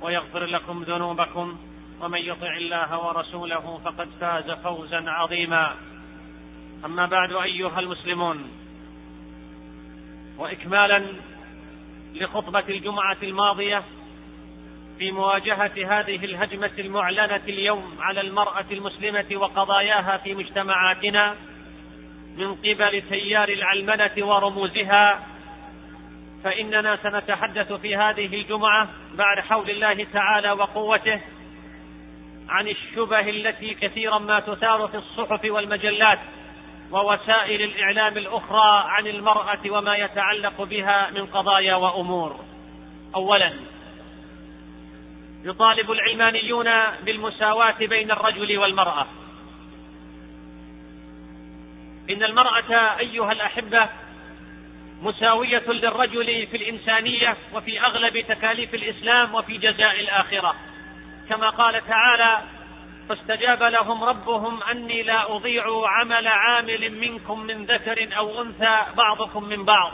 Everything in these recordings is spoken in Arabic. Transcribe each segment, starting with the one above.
ويغفر لكم ذنوبكم، ومن يطع الله ورسوله فقد فاز فوزا عظيما. أما بعد، أيها المسلمون، وإكمالا لخطبة الجمعة الماضية في مواجهة هذه الهجمة المعلنة اليوم على المرأة المسلمة وقضاياها في مجتمعاتنا من قبل تيار العلمنة ورموزها، فإننا سنتحدث في هذه الجمعة بعد حول الله تعالى وقوته عن الشبه التي كثيرا ما تثار في الصحف والمجلات ووسائل الإعلام الأخرى عن المرأة وما يتعلق بها من قضايا وأمور. أولا، يطالب العلمانيون بالمساواة بين الرجل والمرأة. إن المرأة أيها الأحبة مساوية للرجل في الإنسانية وفي أغلب تكاليف الإسلام وفي جزاء الآخرة، كما قال تعالى: فاستجاب لهم ربهم أني لا أضيع عمل عامل منكم من ذكر أو أنثى بعضكم من بعض.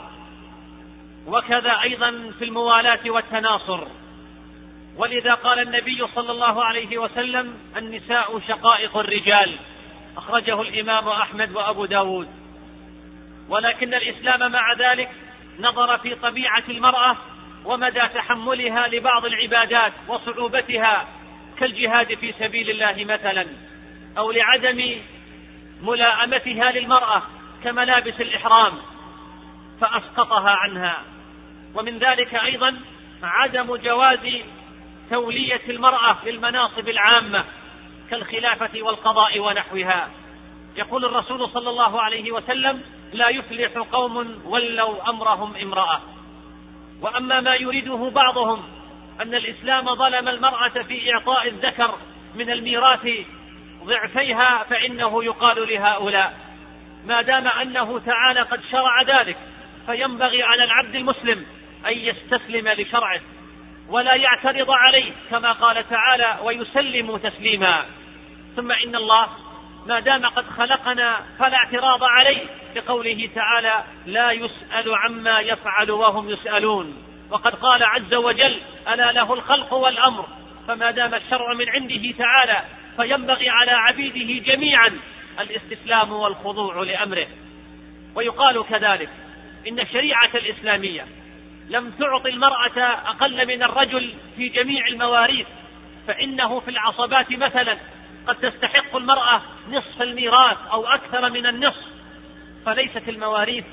وكذا أيضا في الموالاة والتناصر، ولذا قال النبي صلى الله عليه وسلم: النساء شقائق الرجال، أخرجه الإمام أحمد وأبو داود. ولكن الإسلام مع ذلك نظر في طبيعة المرأة ومدى تحملها لبعض العبادات وصعوبتها، كالجهاد في سبيل الله مثلا، أو لعدم ملائمتها للمرأة كملابس الإحرام، فأسقطها عنها. ومن ذلك أيضا عدم جواز تولية المرأة للمناصب العامة كالخلافة والقضاء ونحوها. يقول الرسول صلى الله عليه وسلم: لا يفلح قوم ولوا أمرهم امرأة. وأما ما يريده بعضهم أن الإسلام ظلم المرأة في إعطاء الذكر من الميراث ضعفيها، فإنه يقال لهؤلاء: ما دام أنه تعالى قد شرع ذلك فينبغي على العبد المسلم أن يستسلم لشرعه ولا يعترض عليه، كما قال تعالى: ويسلم تسليما. ثم إن الله ما دام قد خلقنا فلا اعتراض عليه، بقوله تعالى: لا يسأل عما يفعل وهم يسألون. وقد قال عز وجل: ألا له الخلق والأمر. فما دام الشرع من عنده تعالى فينبغي على عبيده جميعا الاستسلام والخضوع لأمره. ويقال كذلك إن الشريعة الإسلامية لم تعط المرأة أقل من الرجل في جميع المواريث، فإنه في العصبات مثلا قد تستحق المرأة نصف الميراث أو أكثر من النصف، فليست المواريث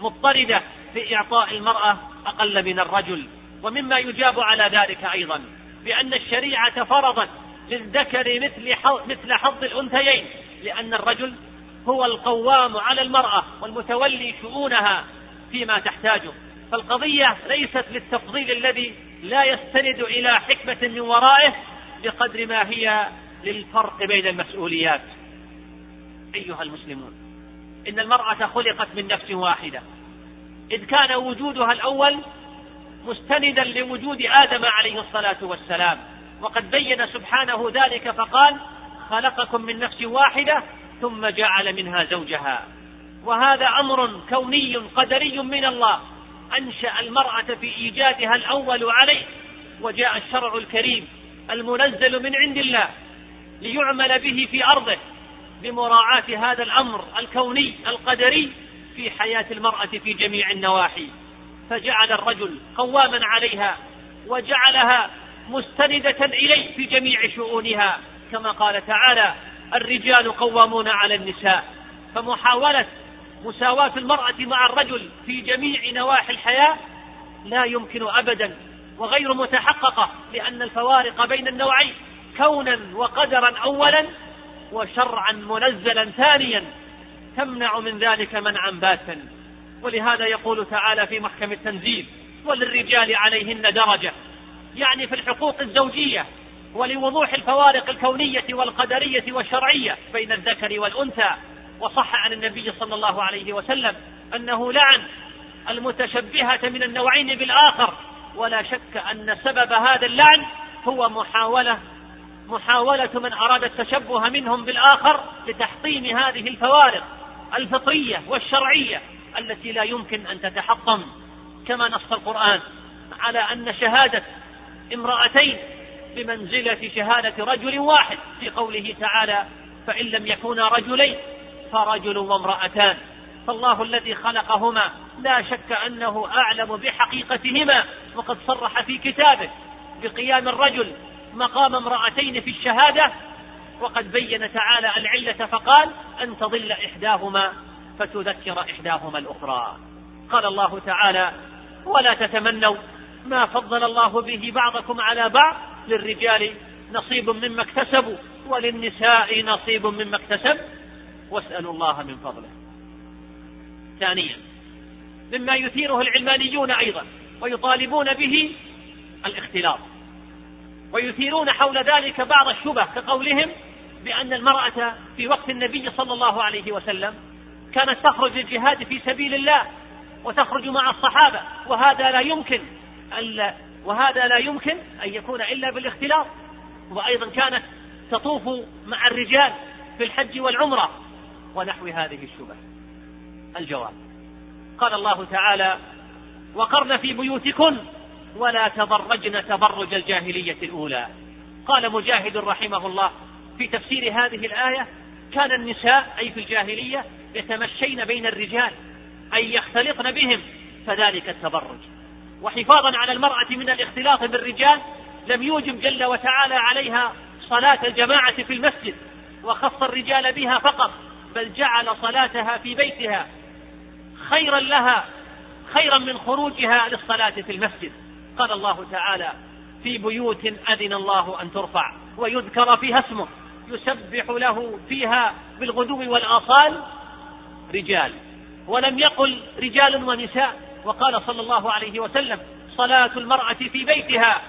مضطردة بإعطاء المرأة أقل من الرجل. ومما يجاب على ذلك أيضا بأن الشريعة فرضت للذكر مثل حظ الأنثيين، لأن الرجل هو القوام على المرأة والمتولي شؤونها فيما تحتاجه، فالقضية ليست للتفضيل الذي لا يستند إلى حكمة من ورائه بقدر ما هي للفرق بين المسؤوليات. أيها المسلمون، إن المرأة خلقت من نفس واحدة، إذ كان وجودها الأول مستندا لوجود آدم عليه الصلاة والسلام، وقد بين سبحانه ذلك فقال: خلقكم من نفس واحدة ثم جعل منها زوجها. وهذا أمر كوني قدري من الله، أنشأ المرأة في إيجادها الأول عليه، وجاء الشرع الكريم المنزل من عند الله ليعمل به في أرضه بمراعاة هذا الأمر الكوني القدري في حياة المرأة في جميع النواحي، فجعل الرجل قواما عليها وجعلها مستندة إليه في جميع شؤونها، كما قال تعالى: الرجال قوامون على النساء. فمحاولة مساواة المرأة مع الرجل في جميع نواحي الحياة لا يمكن أبدا وغير متحققة، لأن الفوارق بين النوعين كونا وقدرا أولا وشرعا منزلا ثانيا تمنع من ذلك منعا باتا. ولهذا يقول تعالى في محكم التنزيل: وللرجال عليهن درجة، يعني في الحقوق الزوجية، ولوضوح الفوارق الكونية والقدرية والشرعية بين الذكر والأنثى. وصح عن النبي صلى الله عليه وسلم أنه لعن المتشبهة من النوعين بالآخر، ولا شك أن سبب هذا اللعن هو محاولة من أراد التشبه منهم بالآخر لتحطيم هذه الفوارق الفطرية والشرعية التي لا يمكن أن تتحطم. كما نص القرآن على أن شهادة امرأتين بمنزلة شهادة رجل واحد، في قوله تعالى: فإن لم يكونا رجلين فرجل وامرأتان. فالله الذي خلقهما لا شك أنه أعلم بحقيقتهما، وقد صرح في كتابه بقيام الرجل مقام امرأتين في الشهادة، وقد بين تعالى العلة فقال: أن تضل إحداهما فتذكر إحداهما الأخرى. قال الله تعالى: ولا تتمنوا ما فضل الله به بعضكم على بعض، للرجال نصيب مما اكتسبوا وللنساء نصيب مما اكتسب واسألوا الله من فضله. ثانيا، مما يثيره العلمانيون أيضا ويطالبون به الاختلاط، ويثيرون حول ذلك بعض الشبه، كقولهم بأن المرأة في وقت النبي صلى الله عليه وسلم كانت تخرج الجهاد في سبيل الله وتخرج مع الصحابة، وهذا لا يمكن أن يكون إلا بالاختلاط. وأيضا كانت تطوف مع الرجال في الحج والعمرة ونحو هذه الشبه. الجواب: قال الله تعالى: وقرن في بيوتكن ولا تبرجن تبرج الجاهلية الأولى. قال مجاهد رحمه الله في تفسير هذه الآية: كان النساء أي في الجاهلية يتمشين بين الرجال أي يختلطن بهم، فذلك التبرج. وحفاظا على المرأة من الاختلاط بالرجال لم يوجب جل وتعالى عليها صلاة الجماعة في المسجد وخص الرجال بها فقط، بل جعل صلاتها في بيتها خيرا لها، خيرا من خروجها للصلاة في المسجد. قال الله تعالى: في بيوت أذن الله أن ترفع ويذكر فيها اسمه يسبح له فيها بالغدو والآصال رجال، ولم يقل رجال ونساء. وقال صلى الله عليه وسلم: صلاة المرأة في بيتها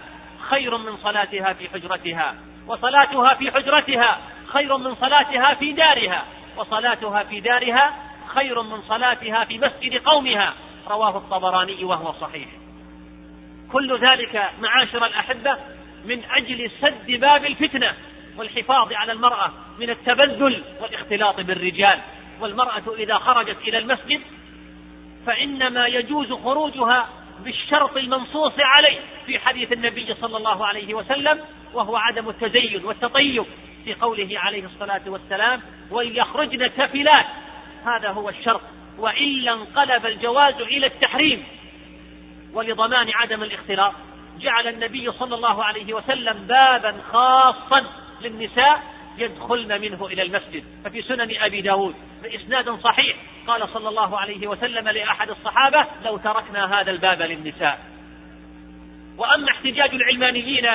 خير من صلاتها في حجرتها، وصلاتها في حجرتها خير من صلاتها في دارها، وصلاتها في دارها خير من صلاتها في مسجد قومها. رواه الطبراني وهو صحيح. كل ذلك معاشر الأحبة من أجل سد باب الفتنة والحفاظ على المرأة من التبذل والاختلاط بالرجال. والمرأة إذا خرجت إلى المسجد فإنما يجوز خروجها بالشرط المنصوص عليه في حديث النبي صلى الله عليه وسلم، وهو عدم التزين والتطيب، في قوله عليه الصلاة والسلام: وليخرجن كفلات. هذا هو الشرط، وإلا انقلب الجواز إلى التحريم. ولضمان عدم الاختلاط جعل النبي صلى الله عليه وسلم بابا خاصا للنساء يدخلن منه إلى المسجد. ففي سنن أبي داود بإسناد صحيح قال صلى الله عليه وسلم لأحد الصحابة: لو تركنا هذا الباب للنساء. وأما احتجاج العلمانيين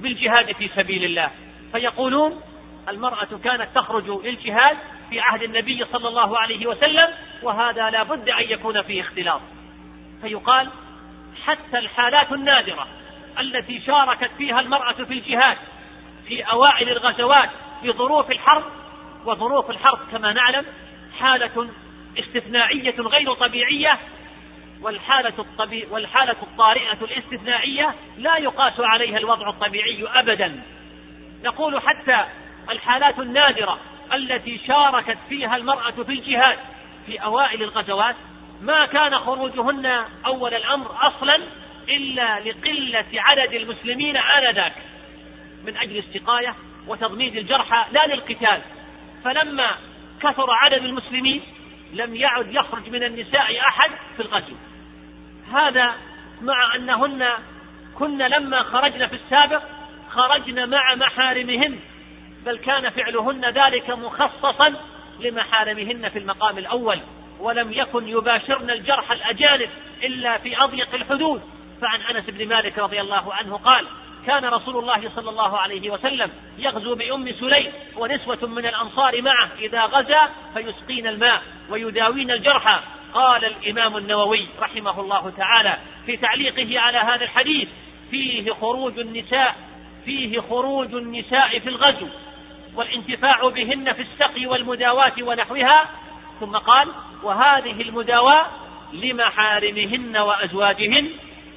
بالجهاد في سبيل الله فيقولون: المرأة كانت تخرج للجهاد في عهد النبي صلى الله عليه وسلم، وهذا لا بد أن يكون فيه اختلاط. فيقال: حتى الحالات النادرة التي شاركت فيها المرأة في الجهاد في أوائل الغزوات بظروف الحرب، وظروف الحرب كما نعلم حالة استثنائية غير طبيعية، والحالة الطارئة الاستثنائية لا يقاس عليها الوضع الطبيعي أبدا. نقول: حتى الحالات النادرة التي شاركت فيها المرأة في الجهاد في أوائل الغزوات ما كان خروجهن أول الأمر أصلا إلا لقلة عدد المسلمين آنذاك من أجل السقاية وتضميد الجرحى لا للقتال. فلما كثر عدد المسلمين لم يعد يخرج من النساء أحد في الغزو، هذا مع أنهن كنا لما خرجنا في السابق خرجنا مع محارمهن، بل كان فعلهن ذلك مخصصا لمحارمهن في المقام الأول، ولم يكن يباشرن الجرح الأجانب إلا في أضيق الحدود. فعن أنس بن مالك رضي الله عنه قال: كان رسول الله صلى الله عليه وسلم يغزو بأم سليم ونسوة من الأنصار معه إذا غزا، فيسقين الماء ويداوين الجرحى. قال الإمام النووي رحمه الله تعالى في تعليقه على هذا الحديث: فيه خروج النساء في الغزو والانتفاع بهن في السقي والمداواة ونحوها. ثم قال: وهذه المداواة لمحارمهن وأزواجهن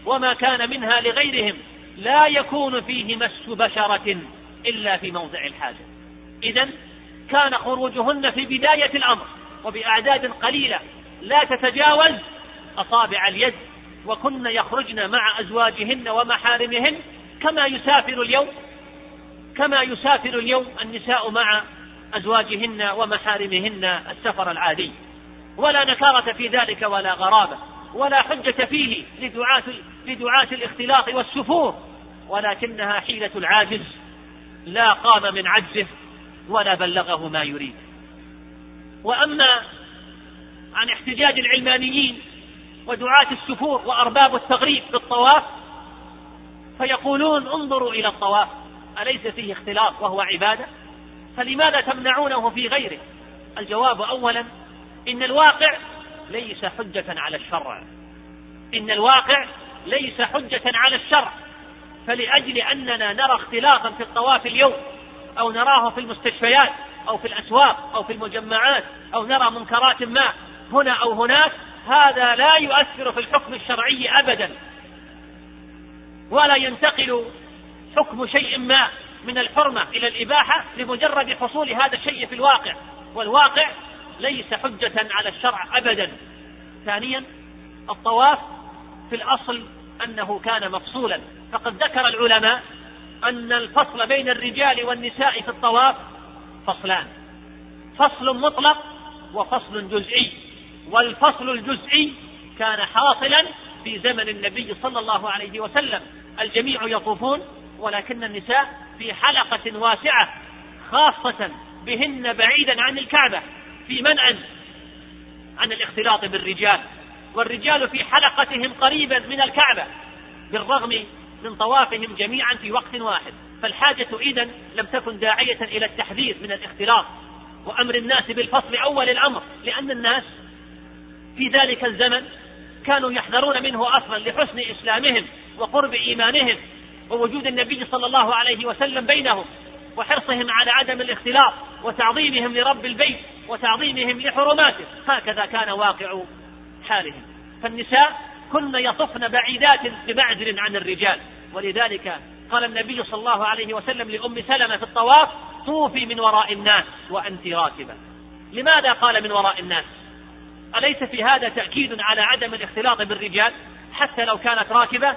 وما كان منها لغيرهم، لا يكون فيه مس بشرة إلا في موضع الحاجة. إذن كان خروجهن في بداية الأمر وبأعداد قليلة لا تتجاوز أصابع اليد، وكن يخرجن مع أزواجهن ومحارمهن كما يسافر اليوم النساء مع أزواجهن ومحارمهن السفر العادي، ولا نكارة في ذلك ولا غرابة ولا حجة فيه لدعاة الاختلاط والسفور، ولكنها حيلة العاجز لا قام من عجزه ولا بلغه ما يريد. وأما عن احتجاج العلمانيين ودعاة السفور وأرباب التغريب بالطواف، فيقولون: انظروا إلى الطواف، أليس فيه اختلاط وهو عبادة؟ فلماذا تمنعونه في غيره؟ الجواب: أولا، إن الواقع ليس حجة على الشرع، فلأجل أننا نرى اختلاطا في الطواف اليوم، أو نراه في المستشفيات أو في الأسواق أو في المجمعات، أو نرى منكرات ما هنا أو هناك، هذا لا يؤثر في الحكم الشرعي أبدا، ولا ينتقل حكم شيء ما من الحرمة إلى الإباحة لمجرد حصول هذا الشيء في الواقع، والواقع ليس حجة على الشرع أبدا. ثانيا، الطواف في الأصل أنه كان مفصولا، فقد ذكر العلماء أن الفصل بين الرجال والنساء في الطواف فصلان: فصل مطلق وفصل جزئي، والفصل الجزئي كان حاصلا في زمن النبي صلى الله عليه وسلم، الجميع يطوفون، ولكن النساء في حلقة واسعة خاصة بهن بعيدا عن الكعبة، في منع عن الاختلاط بالرجال، والرجال في حلقتهم قريبا من الكعبة بالرغم من طوافهم جميعا في وقت واحد. فالحاجة إذن لم تكن داعية إلى التحذير من الاختلاط وأمر الناس بالفصل أول الأمر، لأن الناس في ذلك الزمن كانوا يحذرون منه أصلا لحسن إسلامهم وقرب إيمانهم ووجود النبي صلى الله عليه وسلم بينهم، وحرصهم على عدم الاختلاط، وتعظيمهم لرب البيت، وتعظيمهم لحرماته. هكذا كان واقع حالهم. فالنساء كن يطفن بعيدات بمعزل عن الرجال، ولذلك قال النبي صلى الله عليه وسلم لأم سلمة في الطواف: طوفي من وراء الناس وأنت راكبة. لماذا قال من وراء الناس؟ أليس في هذا تأكيد على عدم الاختلاط بالرجال حتى لو كانت راكبة؟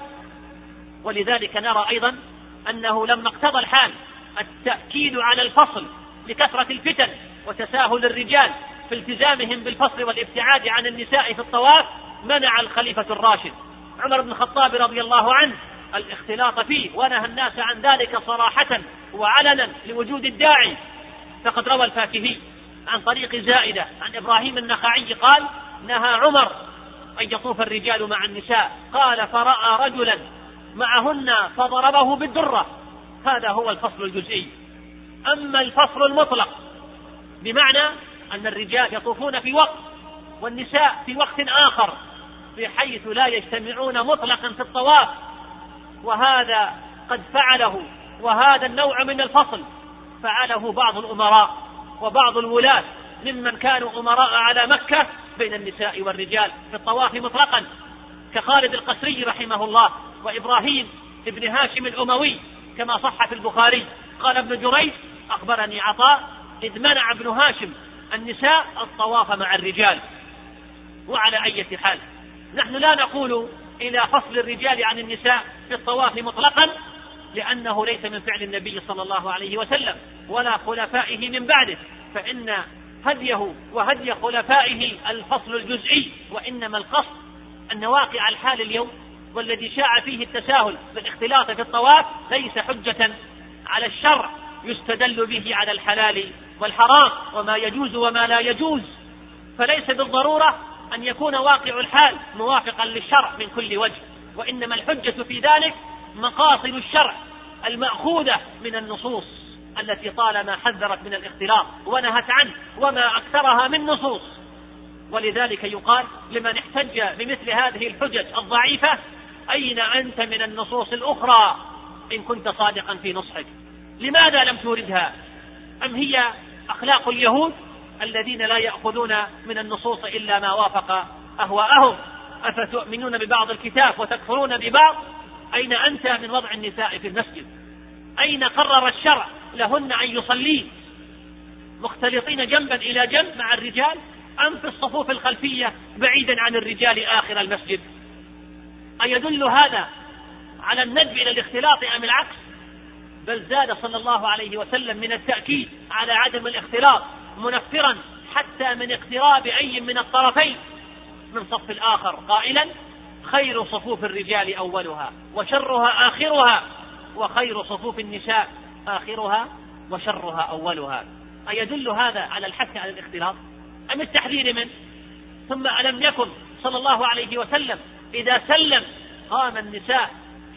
ولذلك نرى أيضا أنه لما اقتضى الحال التأكيد على الفصل لكثرة الفتن وتساهل الرجال في التزامهم بالفصل والابتعاد عن النساء في الطواف، منع الخليفة الراشد عمر بن الخطاب رضي الله عنه الاختلاط فيه، ونهى الناس عن ذلك صراحة وعلنا لوجود الداعي. فقد روى الفاكهي عن طريق زائدة عن إبراهيم النخعي قال: نهى عمر أن يطوف الرجال مع النساء، قال: فرأى رجلا معهن فضربه بالدرة. هذا هو الفصل الجزئي. أما الفصل المطلق بمعنى أن الرجال يطوفون في وقت والنساء في وقت آخر، بحيث لا يجتمعون مطلقا في الطواف، وهذا قد فعله، وهذا النوع من الفصل فعله بعض الأمراء وبعض الولاة ممن كانوا أمراء على مكة بين النساء والرجال في الطواف مطلقا، كخالد القسري رحمه الله وإبراهيم ابن هاشم الأموي، كما صح في البخاري. قال ابن جريج: أخبرني عطاء إذ منع ابن هاشم النساء الطواف مع الرجال. وعلى أي حال، نحن لا نقول إلى فصل الرجال عن النساء في الطواف مطلقا، لأنه ليس من فعل النبي صلى الله عليه وسلم ولا خلفائه من بعده، فإن هديه وهدي خلفائه الفصل الجزئي، وإنما القصد أن واقع الحال اليوم والذي شاع فيه التساهل والاختلاط في الطواف ليس حجة على الشرع يستدل به على الحلال والحرام وما يجوز وما لا يجوز، فليس بالضرورة أن يكون واقع الحال موافقا للشرع من كل وجه، وإنما الحجة في ذلك مقاصد الشرع المأخوذة من النصوص التي طالما حذرت من الاختلاط ونهت عنه وما أكثرها من نصوص. ولذلك يقال لمن احتج بمثل هذه الحجج الضعيفة: أين أنت من النصوص الأخرى إن كنت صادقا في نصحك؟ لماذا لم توردها؟ أم هي أخلاق اليهود الذين لا يأخذون من النصوص إلا ما وافق أهواءهم؟ أفتؤمنون ببعض الكتاب وتكفرون ببعض؟ أين أنت من وضع النساء في المسجد؟ أين قرر الشرع لهن أن يصلين مختلطين جنبا إلى جنب مع الرجال، أم في الصفوف الخلفية بعيدا عن الرجال آخر المسجد؟ أيدل هذا على الندب إلى الاختلاط أم العكس؟ بل زاد صلى الله عليه وسلم من التأكيد على عدم الاختلاط منفرا حتى من اقتراب أي من الطرفين من صف الآخر قائلا: خير صفوف الرجال أولها وشرها آخرها، وخير صفوف النساء آخرها وشرها أولها. أيدل هذا على الحث على الاختلاط أم التحذير منه؟ ثم ألم يكن صلى الله عليه وسلم إذا سلم قام النساء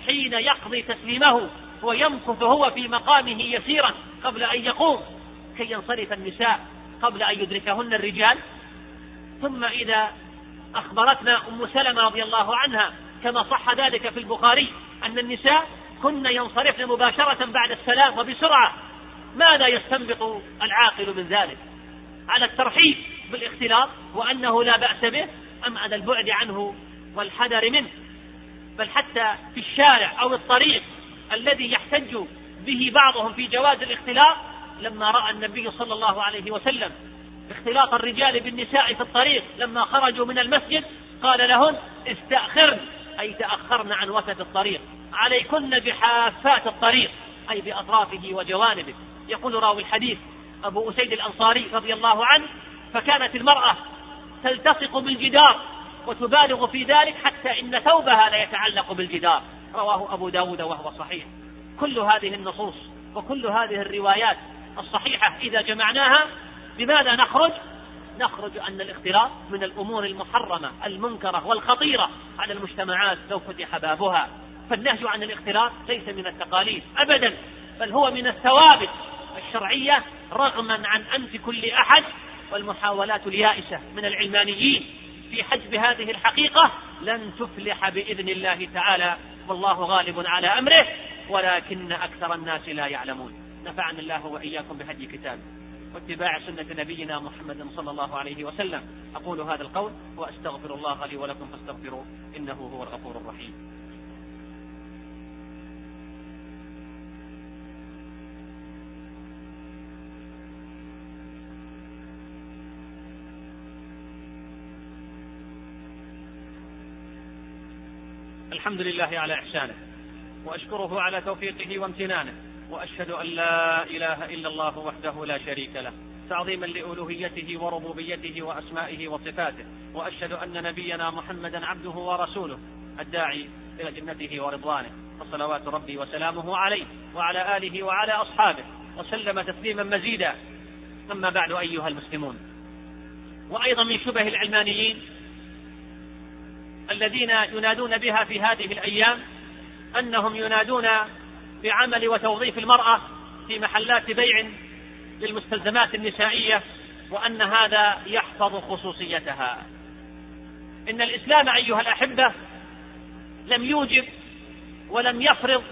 حين يقضي تسليمه ويمكث هو في مقامه يسيرا قبل أن يقوم كي ينصرف النساء قبل أن يدركهن الرجال؟ ثم إذا أخبرتنا أم سلمة رضي الله عنها كما صح ذلك في البخاري أن النساء كن ينصرفن مباشرة بعد السلام وبسرعة، ماذا يستنبط العاقل من ذلك؟ على الترحيب بالاختلاط وأنه لا بأس به، أم على البعد عنه والحذر منه؟ بل حتى في الشارع أو الطريق الذي يحتج به بعضهم في جواز الاختلاط، لما رأى النبي صلى الله عليه وسلم اختلاط الرجال بالنساء في الطريق لما خرجوا من المسجد قال لهن: استأخرن، أي تأخرن عن وسط الطريق، عليكن بحافات الطريق، أي بأطرافه وجوانبه. يقول راوي الحديث أبو أسيد الأنصاري رضي الله عنه: فكانت المرأة تلتصق بالجدار وتبالغ في ذلك حتى إن ثوبها لا يتعلق بالجدار، رواه أبو داود وهو صحيح. كل هذه النصوص وكل هذه الروايات الصحيحة إذا جمعناها بماذا نخرج؟ نخرج أن الاختلاط من الأمور المحرمة المنكرة والخطيرة على المجتمعات لو فتح بابها، فالنهج عن الاختلاط ليس من التقاليد أبدا، بل هو من الثوابت الشرعية رغما عن أنف كل أحد. والمحاولات اليائسة من العلمانيين في حجب هذه الحقيقة لن تفلح بإذن الله تعالى، والله غالب على أمره ولكن أكثر الناس لا يعلمون. نفعنا الله وإياكم بهدي كتابه واتباع سنة نبينا محمد صلى الله عليه وسلم. أقول هذا القول وأستغفر الله لي ولكم فاستغفروه إنه هو الغفور الرحيم. الحمد لله على إحسانه وأشكره على توفيقه وامتنانه، وأشهد أن لا إله إلا الله وحده لا شريك له تعظيما لألوهيته وربوبيته وأسمائه وصفاته، وأشهد أن نبينا محمدا عبده ورسوله الداعي إلى جنته ورضوانه، فصلوات ربي وسلامه عليه وعلى آله وعلى أصحابه وسلم تسليما مزيدا. أما بعد أيها المسلمون، وأيضا من شبه العلمانيين الذين ينادون بها في هذه الأيام أنهم ينادون بعمل وتوظيف المرأة في محلات بيع للمستلزمات النسائية، وأن هذا يحفظ خصوصيتها. إن الإسلام أيها الأحبة لم يوجب ولم يفرض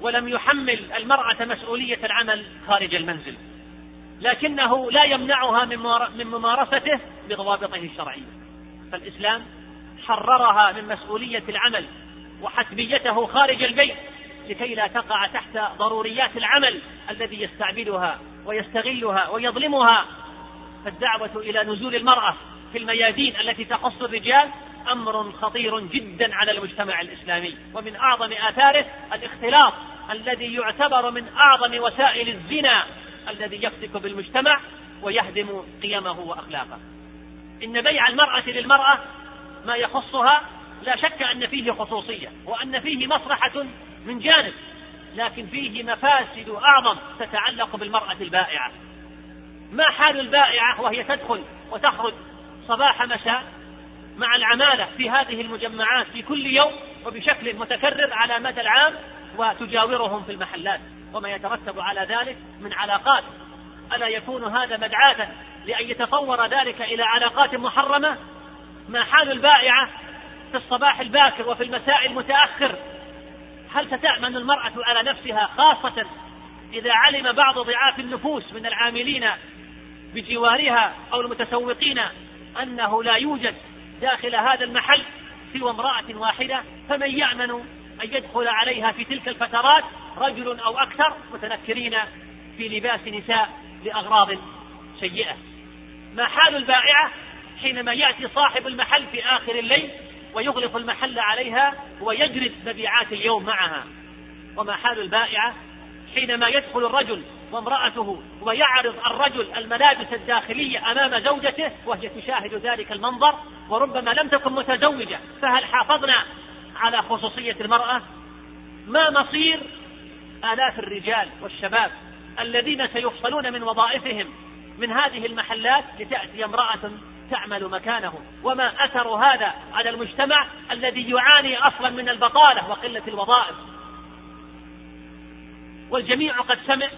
ولم يحمل المرأة مسؤولية العمل خارج المنزل، لكنه لا يمنعها من ممارسته بضوابطه الشرعية. فالإسلام حررها من مسؤولية العمل وحتميته خارج البيت لكي لا تقع تحت ضروريات العمل الذي يستعبدها ويستغلها ويظلمها. فالدعوة إلى نزول المرأة في الميادين التي تخص الرجال أمر خطير جدا على المجتمع الإسلامي، ومن أعظم آثاره الاختلاط الذي يعتبر من أعظم وسائل الزنا الذي يفسك بالمجتمع ويهدم قيمه وأخلاقه. إن بيع المرأة للمرأة ما يخصها لا شك أن فيه خصوصية وأن فيه مصلحة من جانب، لكن فيه مفاسد أعظم تتعلق بالمرأة البائعة. ما حال البائعة وهي تدخل وتخرج صباح مساء مع العمالة في هذه المجمعات في كل يوم وبشكل متكرر على مدى العام، وتجاورهم في المحلات وما يترتب على ذلك من علاقات؟ ألا يكون هذا مدعاة لأن يتطور ذلك إلى علاقات محرمة؟ ما حال البائعة في الصباح الباكر وفي المساء المتأخر؟ هل تتأمن المرأة على نفسها، خاصة إذا علم بعض ضعاف النفوس من العاملين بجوارها أو المتسوقين أنه لا يوجد داخل هذا المحل سوى امرأة واحدة، فمن يأمن أن يدخل عليها في تلك الفترات رجل أو أكثر متنكرين في لباس نساء لأغراض سيئة؟ ما حال البائعة حينما يأتي صاحب المحل في آخر الليل ويغلق المحل عليها ويجرد مبيعات اليوم معها؟ وما حال البائعة حينما يدخل الرجل وامرأته ويعرض الرجل الملابس الداخلية أمام زوجته وهي تشاهد ذلك المنظر وربما لم تكن متزوجة؟ فهل حافظنا على خصوصية المرأة؟ ما مصير آلاف الرجال والشباب الذين سيفصلون من وظائفهم من هذه المحلات لتأتي امرأة تعمل مكانهم؟ وما أثر هذا على المجتمع الذي يعاني أصلا من البطالة وقلة الوظائف؟ والجميع قد سمع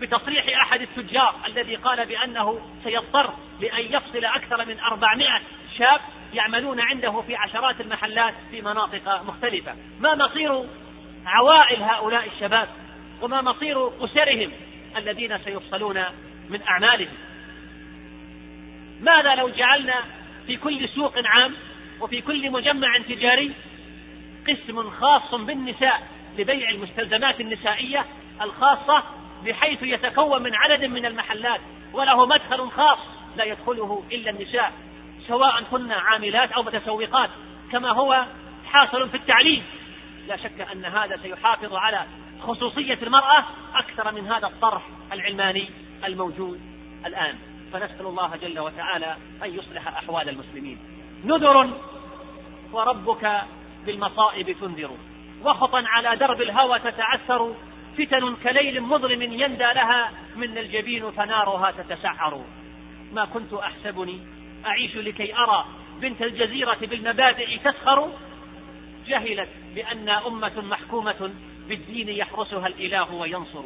بتصريح أحد التجار الذي قال بأنه سيضطر لأن يفصل أكثر من 400 شاب يعملون عنده في عشرات المحلات في مناطق مختلفة. ما مصير عوائل هؤلاء الشباب؟ وما مصير أسرهم الذين سيفصلون من أعمالهم؟ ماذا لو جعلنا في كل سوق عام وفي كل مجمع تجاري قسم خاص بالنساء لبيع المستلزمات النسائية الخاصة، بحيث يتكون من عدد من المحلات وله مدخل خاص لا يدخله إلا النساء، سواء كنا عاملات أو متسوقات، كما هو حاصل في التعليم؟ لا شك أن هذا سيحافظ على خصوصية المرأة أكثر من هذا الطرح العلماني الموجود الآن. فنسأل الله جل وتعالى أن يصلح أحوال المسلمين. نذر وربك بالمصائب تنذر، وخطا على درب الهوى تتعثر، فتن كليل مظلم يندى لها، من الجبين فنارها تتسعر. ما كنت أحسبني أعيش لكي أرى بنت الجزيرة بالمبادئ تسخر، جهلت بأن أمة محكومة بالدين يحرسها الإله وينصر،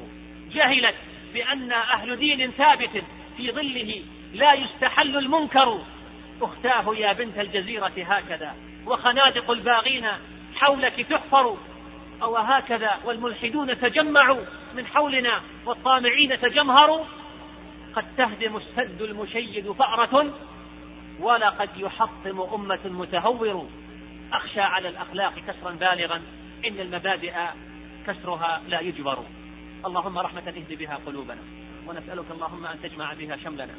جهلت بأن أهل دين ثابت في ظله لا يستحل المنكر. أختاه يا بنت الجزيرة هكذا، وخنادق الباغين حولك تحفر، أو هكذا والملحدون تجمعوا من حولنا والطامعين تجمهروا. قد تهدم السد المشيد فأرة، ولقد يحطم أمة متهور. أخشى على الأخلاق كسرا بالغا، إن المبادئ كسرها لا يجبر. اللهم رحمة اهد بها قلوبنا، ونسألك اللهم أن تجمع بها شملنا،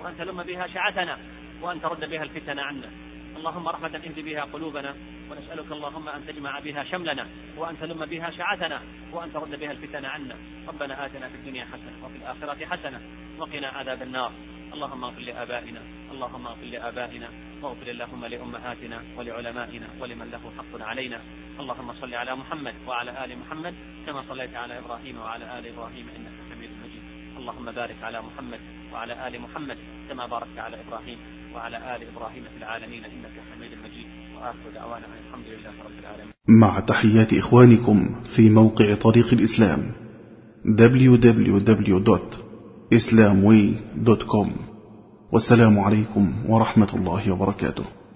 وأن تلم بها شعتنا، وأن ترد بها الفتن عنا. اللهم رحمة اهد بها قلوبنا، ونسألك اللهم أن تجمع بها شملنا، وأن تلم بها شعتنا، وأن ترد بها الفتن عنا. ربنا آتنا في الدنيا حسنة وفي الآخرة حسنة وقنا عذاب النار. اللهم اغفر لآبائنا، اللهم اغفر لآبائنا، واغفر اللهم لأمهاتنا ولعلمائنا ولمن له حق علينا. اللهم صل على محمد وعلى آل محمد كما صليت على إبراهيم وعلى آل إبراهيم إنك حميد مجيد. اللهم بارك على محمد وعلى آل محمد كما باركت على إبراهيم وعلى آل إبراهيم في العالمين إنك حميد مجيد. وآخر دعوانا الحمد لله رب العالمين. مع تحيات إخوانكم في موقع طريق الإسلام www.islamway.com. والسلام عليكم ورحمة الله وبركاته.